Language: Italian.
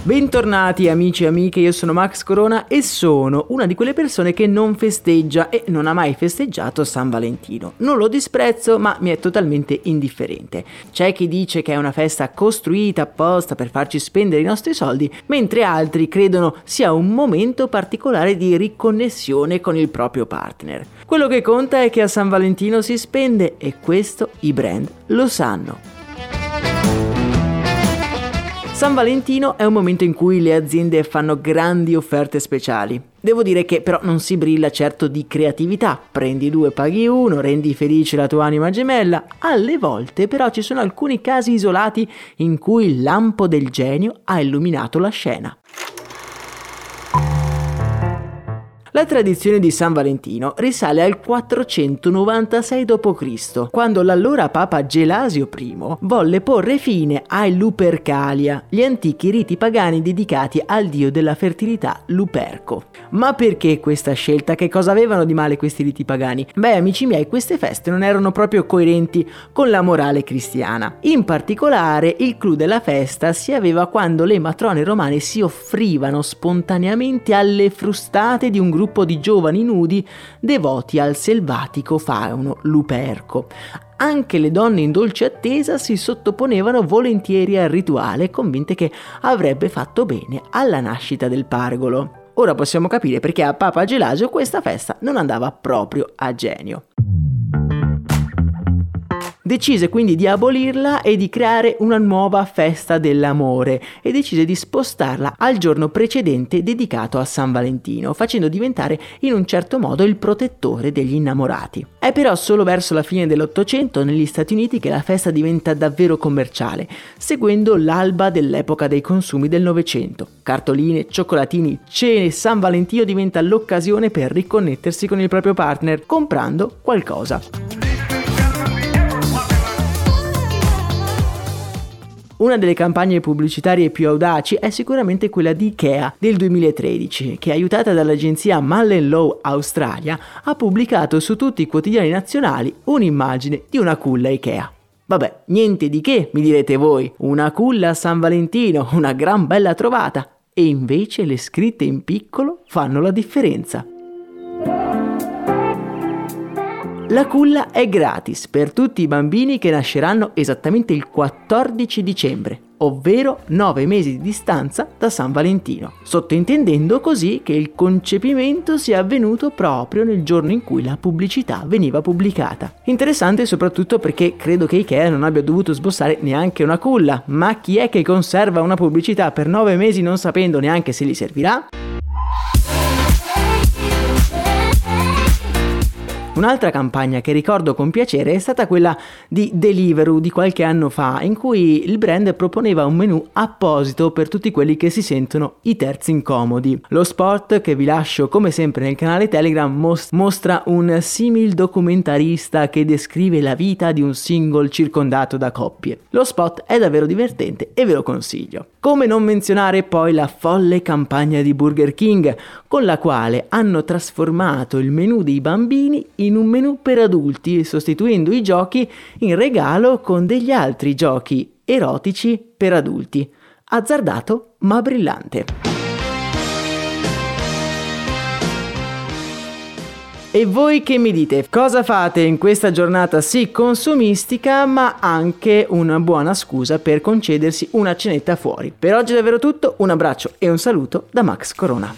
Bentornati amici e amiche, io sono Max Corona e sono una di quelle persone che non festeggia e non ha mai festeggiato San Valentino. Non lo disprezzo, ma mi è totalmente indifferente. C'è chi dice che è una festa costruita apposta per farci spendere i nostri soldi, mentre altri credono sia un momento particolare di riconnessione con il proprio partner. Quello che conta è che a San Valentino si spende e questo i brand lo sanno. San Valentino è un momento in cui le aziende fanno grandi offerte speciali. Devo dire che però non si brilla certo di creatività, prendi due paghi uno, rendi felice la tua anima gemella. Alle volte però ci sono alcuni casi isolati in cui il lampo del genio ha illuminato la scena. La tradizione di San Valentino risale al 496 d.C., quando l'allora papa Gelasio I volle porre fine ai Lupercalia, gli antichi riti pagani dedicati al dio della fertilità Luperco. Ma perché questa scelta? Che cosa avevano di male questi riti pagani? Beh, amici miei, queste feste non erano proprio coerenti con la morale cristiana. In particolare, il clou della festa si aveva quando le matrone romane si offrivano spontaneamente alle frustate di un gruppo di giovani nudi devoti al selvatico fauno Luperco. Anche le donne in dolce attesa si sottoponevano volentieri al rituale, convinte che avrebbe fatto bene alla nascita del pargolo. Ora possiamo capire perché a Papa Gelasio questa festa non andava proprio a genio. Decise quindi di abolirla e di creare una nuova festa dell'amore e decise di spostarla al giorno precedente dedicato a San Valentino, facendo diventare in un certo modo il protettore degli innamorati. È però solo verso la fine dell'Ottocento negli Stati Uniti che la festa diventa davvero commerciale, seguendo l'alba dell'epoca dei consumi del Novecento. Cartoline, cioccolatini, cene, San Valentino diventa l'occasione per riconnettersi con il proprio partner, comprando qualcosa. Una delle campagne pubblicitarie più audaci è sicuramente quella di Ikea del 2013, che, aiutata dall'agenzia Mullen Lowe Australia, ha pubblicato su tutti i quotidiani nazionali un'immagine di una culla Ikea. Vabbè, niente di che, mi direte voi, una culla a San Valentino, una gran bella trovata, e invece le scritte in piccolo fanno la differenza. La culla è gratis per tutti i bambini che nasceranno esattamente il 14 dicembre, ovvero 9 mesi di distanza da San Valentino, sottintendendo così che il concepimento sia avvenuto proprio nel giorno in cui la pubblicità veniva pubblicata. Interessante soprattutto perché credo che Ikea non abbia dovuto sbossare neanche una culla, ma chi è che conserva una pubblicità per 9 mesi non sapendo neanche se gli servirà? Un'altra campagna che ricordo con piacere è stata quella di Deliveroo di qualche anno fa, in cui il brand proponeva un menù apposito per tutti quelli che si sentono i terzi incomodi. Lo spot, che vi lascio come sempre nel canale Telegram, mostra un simil documentarista che descrive la vita di un single circondato da coppie. Lo spot è davvero divertente e ve lo consiglio. Come non menzionare poi la folle campagna di Burger King, con la quale hanno trasformato il menù dei bambini in un menù per adulti, sostituendo i giochi in regalo con degli altri giochi erotici per adulti. Azzardato ma brillante. E voi che mi dite? Cosa fate in questa giornata sì consumistica, ma anche una buona scusa per concedersi una cenetta fuori? Per oggi è davvero tutto, un abbraccio e un saluto da Max Corona.